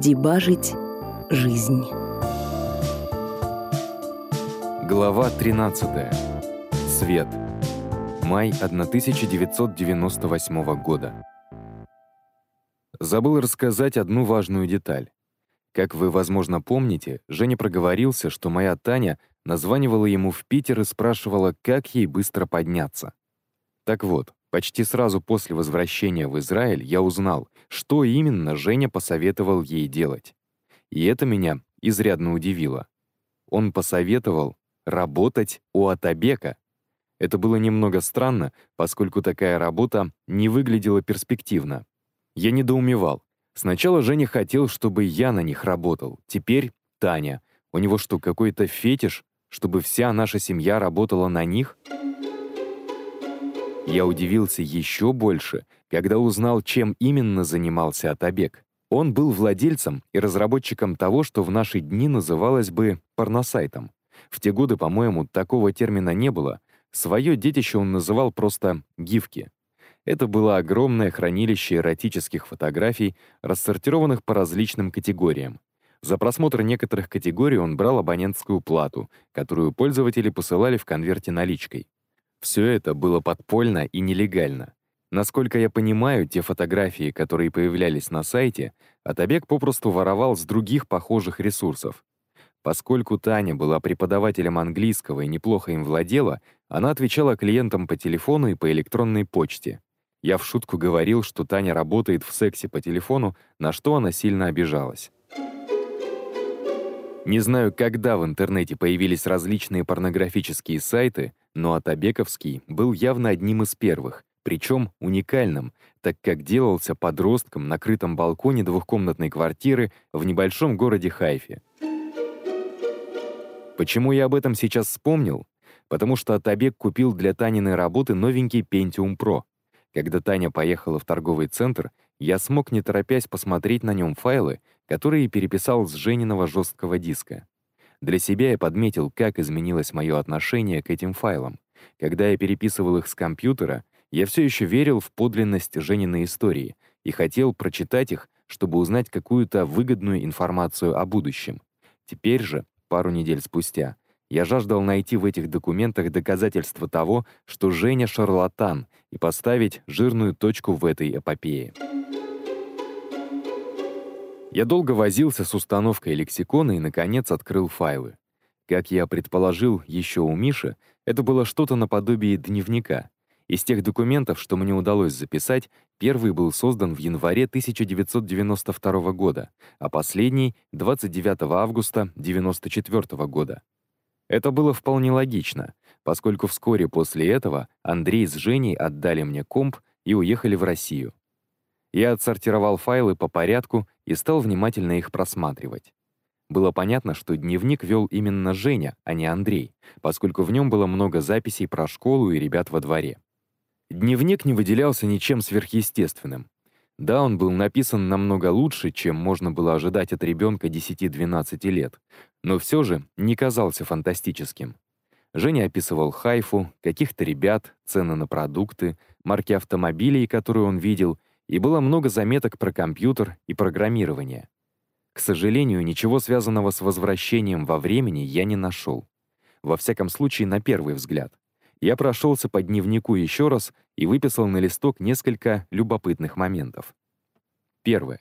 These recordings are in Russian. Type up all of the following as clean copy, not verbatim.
Дебажить жизнь. Глава 13. Свет. Май 1998 года. Забыл рассказать одну важную деталь. Как вы, возможно, помните, Женя проговорился, что моя Таня названивала ему в Питер и спрашивала, как ей быстро подняться. Так вот, почти сразу после возвращения в Израиль я узнал, что именно Женя посоветовал ей делать. И это меня изрядно удивило. Он посоветовал работать у Атабека. Это было немного странно, поскольку такая работа не выглядела перспективно. Я недоумевал. Сначала Женя хотел, чтобы я на них работал. Теперь Таня. У него что, какой-то фетиш, чтобы вся наша семья работала на них? Я удивился еще больше, когда узнал, чем именно занимался Атабек. Он был владельцем и разработчиком того, что в наши дни называлось бы порносайтом. В те годы, по-моему, такого термина не было. Свое детище он называл просто «гифки». Это было огромное хранилище эротических фотографий, рассортированных по различным категориям. За просмотр некоторых категорий он брал абонентскую плату, которую пользователи посылали в конверте наличкой. Все это было подпольно и нелегально. Насколько я понимаю, те фотографии, которые появлялись на сайте, Атабек попросту воровал с других похожих ресурсов. Поскольку Таня была преподавателем английского и неплохо им владела, она отвечала клиентам по телефону и по электронной почте. Я в шутку говорил, что Таня работает в сексе по телефону, на что она сильно обижалась. Не знаю, когда в интернете появились различные порнографические сайты, но Атабековский был явно одним из первых, причем уникальным, так как делался подростком на крытом балконе двухкомнатной квартиры в небольшом городе Хайфе. Почему я об этом сейчас вспомнил? Потому что Атабек купил для Таниной работы новенький Pentium Pro. Когда Таня поехала в торговый центр, я смог не торопясь посмотреть на нем файлы, которые переписал с Жениного жесткого диска. Для себя я подметил, как изменилось мое отношение к этим файлам. Когда я переписывал их с компьютера, я все еще верил в подлинность Жениной истории и хотел прочитать их, чтобы узнать какую-то выгодную информацию о будущем. Теперь же, пару недель спустя, я жаждал найти в этих документах доказательства того, что Женя шарлатан, и поставить жирную точку в этой эпопее. Я долго возился с установкой лексикона и, наконец, открыл файлы. Как я предположил еще у Миши, это было что-то наподобие дневника. Из тех документов, что мне удалось записать, первый был создан в январе 1992 года, а последний — 29 августа 1994 года. Это было вполне логично, поскольку вскоре после этого Андрей с Женей отдали мне комп и уехали в Россию. Я отсортировал файлы по порядку и стал внимательно их просматривать. Было понятно, что дневник вел именно Женя, а не Андрей, поскольку в нем было много записей про школу и ребят во дворе. Дневник не выделялся ничем сверхъестественным. Да, он был написан намного лучше, чем можно было ожидать от ребенка 10-12 лет, но все же не казался фантастическим. Женя описывал Хайфу, каких-то ребят, цены на продукты, марки автомобилей, которые он видел, и было много заметок про компьютер и программирование. К сожалению, ничего связанного с возвращением во времени я не нашел. Во всяком случае, на первый взгляд. Я прошелся по дневнику еще раз и выписал на листок несколько любопытных моментов. Первое.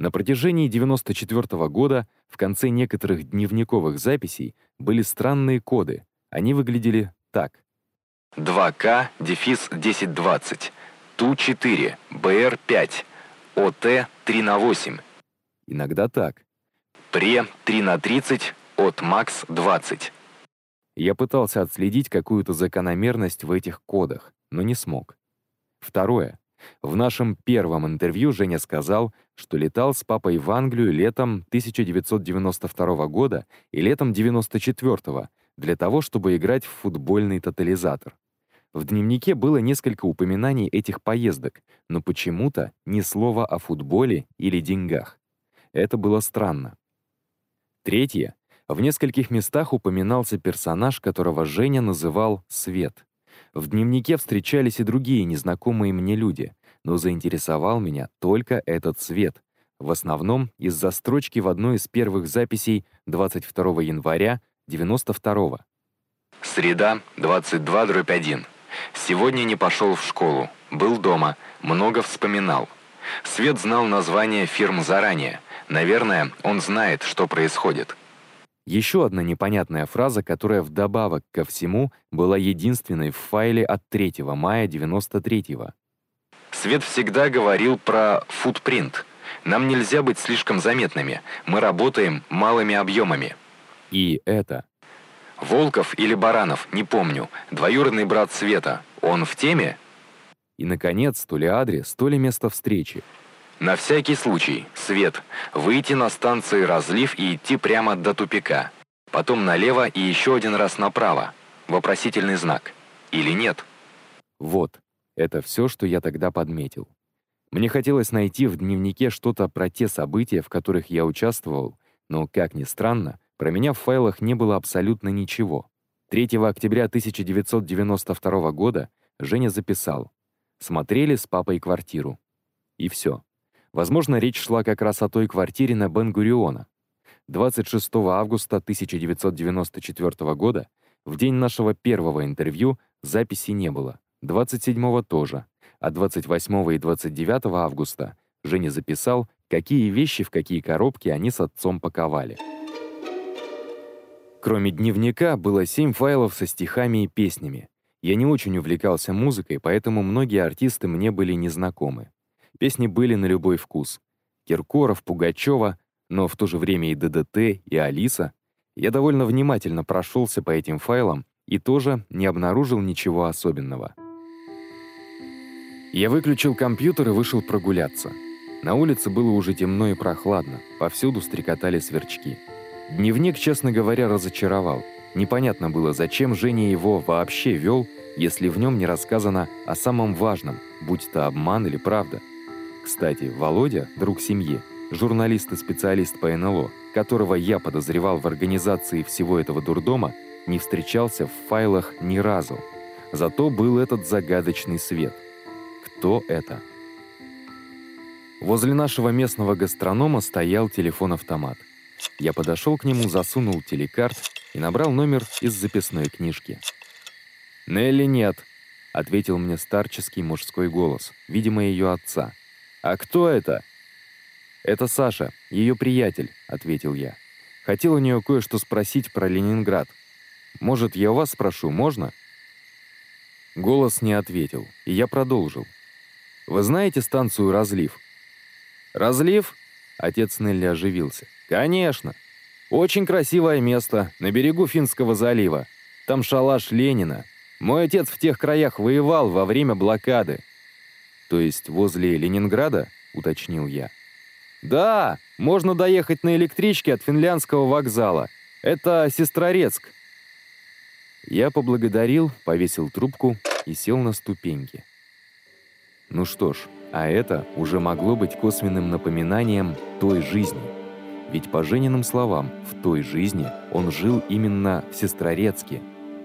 На протяжении 1994 года в конце некоторых дневниковых записей были странные коды. Они выглядели так. 2К-1020, Ту-4, БР-5, ОТ-3 на 8. Иногда так. Пре-3 на 30, от Макс-20. Я пытался отследить какую-то закономерность в этих кодах, но не смог. Второе. В нашем первом интервью Женя сказал, что летал с папой в Англию летом 1992 года и летом 1994 для того, чтобы играть в футбольный тотализатор. В дневнике было несколько упоминаний этих поездок, но почему-то ни слова о футболе или деньгах. Это было странно. Третье. В нескольких местах упоминался персонаж, которого Женя называл Свет. В дневнике встречались и другие незнакомые мне люди, но заинтересовал меня только этот Свет. в основном из-за строчки в одной из первых записей 22 января 92-го. Среда, 22/1. Сегодня не пошел в школу, был дома, много вспоминал. Свет знал название фирм заранее. Наверное, он знает, что происходит. Еще одна непонятная фраза, которая вдобавок ко всему была единственной в файле от 3 мая 93-го. Свет всегда говорил про футпринт. Нам нельзя быть слишком заметными. Мы работаем малыми объемами. И это. Волков или Баранов, не помню. Двоюродный брат Света. Он в теме? И, наконец, то ли адрес, то ли место встречи. На всякий случай, Свет, выйти на станции «Разлив» и идти прямо до тупика. Потом налево и еще один раз направо. Вопросительный знак. Или нет? Вот. Это все, что я тогда подметил. Мне хотелось найти в дневнике что-то про те события, в которых я участвовал, но, как ни странно, про меня в файлах не было абсолютно ничего. 3 октября 1992 года Женя записал: «Смотрели с папой квартиру». И все. Возможно, речь шла как раз о той квартире на Бен-Гуриона. 26 августа 1994 года, в день нашего первого интервью, записи не было. 27-го тоже. А 28 и 29 августа Женя записал, какие вещи в какие коробки они с отцом паковали. Кроме дневника, было 7 файлов со стихами и песнями. Я не очень увлекался музыкой, поэтому многие артисты мне были незнакомы. Песни были на любой вкус. Киркоров, Пугачева, но в то же время и ДДТ, и Алиса. Я довольно внимательно прошелся по этим файлам и тоже не обнаружил ничего особенного. Я выключил компьютер и вышел прогуляться. На улице было уже темно и прохладно, повсюду стрекотали сверчки. Дневник, честно говоря, разочаровал. Непонятно было, зачем Женя его вообще вел, если в нем не рассказано о самом важном, будь то обман или правда. Кстати, Володя, друг семьи, журналист и специалист по НЛО, которого я подозревал в организации всего этого дурдома, не встречался в файлах ни разу. Зато был этот загадочный Свет. Кто это? Возле нашего местного гастронома стоял телефон-автомат. Я подошел к нему, засунул телекарт и набрал номер из записной книжки. «Нелли нет», — ответил мне старческий мужской голос, видимо, ее отца. «А кто это?» «Это Саша, ее приятель», — ответил я. «Хотел у нее кое-что спросить про Ленинград. Может, я у вас спрошу, можно?» Голос не ответил, и я продолжил. «Вы знаете станцию «Разлив»?» «Разлив?» — отец Нелли оживился. «Конечно! Очень красивое место, на берегу Финского залива. Там шалаш Ленина. Мой отец в тех краях воевал во время блокады». «То есть возле Ленинграда?» — уточнил я. «Да! Можно доехать на электричке от Финляндского вокзала. Это Сестрорецк». Я поблагодарил, повесил трубку и сел на ступеньки. Ну что ж, а это уже могло быть косвенным напоминанием той жизни. Ведь по Жениным словам, в той жизни он жил именно в Сестрорецке.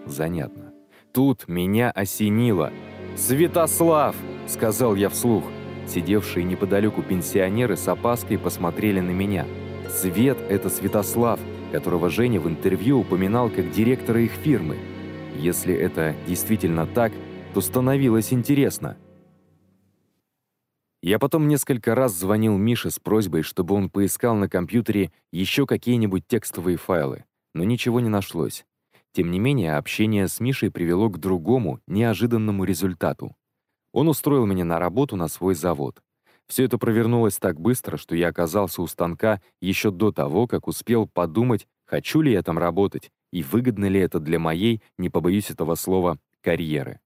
Занятно. Тут меня осенило. «Святослав!» — сказал я вслух. Сидевшие неподалеку пенсионеры с опаской посмотрели на меня. «Свет — это Святослав», которого Женя в интервью упоминал как директора их фирмы. Если это действительно так, то становилось интересно. Я потом несколько раз звонил Мише с просьбой, чтобы он поискал на компьютере еще какие-нибудь текстовые файлы, но ничего не нашлось. Тем не менее, общение с Мишей привело к другому, неожиданному результату. Он устроил меня на работу на свой завод. Все это провернулось так быстро, что я оказался у станка еще до того, как успел подумать, хочу ли я там работать и выгодно ли это для моей, не побоюсь этого слова, карьеры.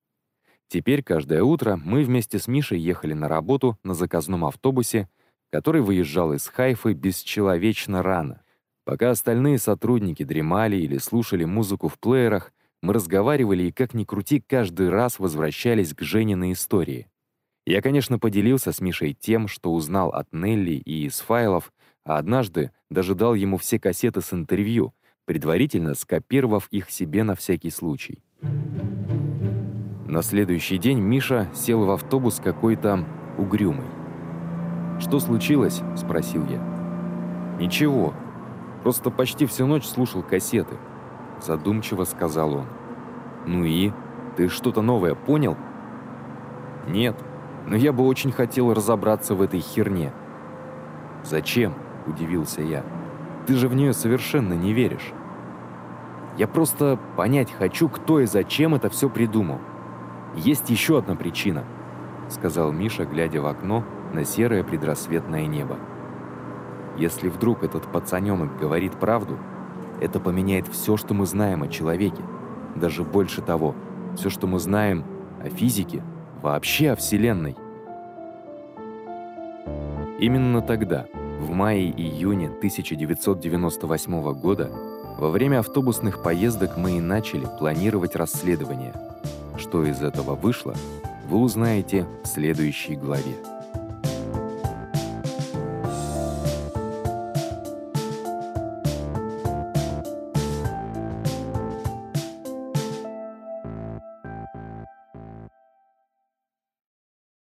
Теперь каждое утро мы вместе с Мишей ехали на работу на заказном автобусе, который выезжал из Хайфы бесчеловечно рано. Пока остальные сотрудники дремали или слушали музыку в плеерах, мы разговаривали и, как ни крути, каждый раз возвращались к Жениной истории. Я, конечно, поделился с Мишей тем, что узнал от Нелли и из файлов, а однажды даже дал ему все кассеты с интервью, предварительно скопировав их себе на всякий случай. На следующий день Миша сел в автобус какой-то угрюмый. «Что случилось?» – спросил я. «Ничего. Просто почти всю ночь слушал кассеты», – задумчиво сказал он. «Ну и? Ты что-то новое понял?» «Нет, но я бы очень хотел разобраться в этой херне». «Зачем?» – удивился я. «Ты же в нее совершенно не веришь». «Я просто понять хочу, кто и зачем это все придумал. Есть еще одна причина», – сказал Миша, глядя в окно на серое предрассветное небо. «Если вдруг этот пацаненок говорит правду, это поменяет все, что мы знаем о человеке. Даже больше того, все, что мы знаем о физике, вообще о Вселенной». Именно тогда, в мае-июне 1998 года, во время автобусных поездок мы и начали планировать расследование. Что из этого вышло, вы узнаете в следующей главе.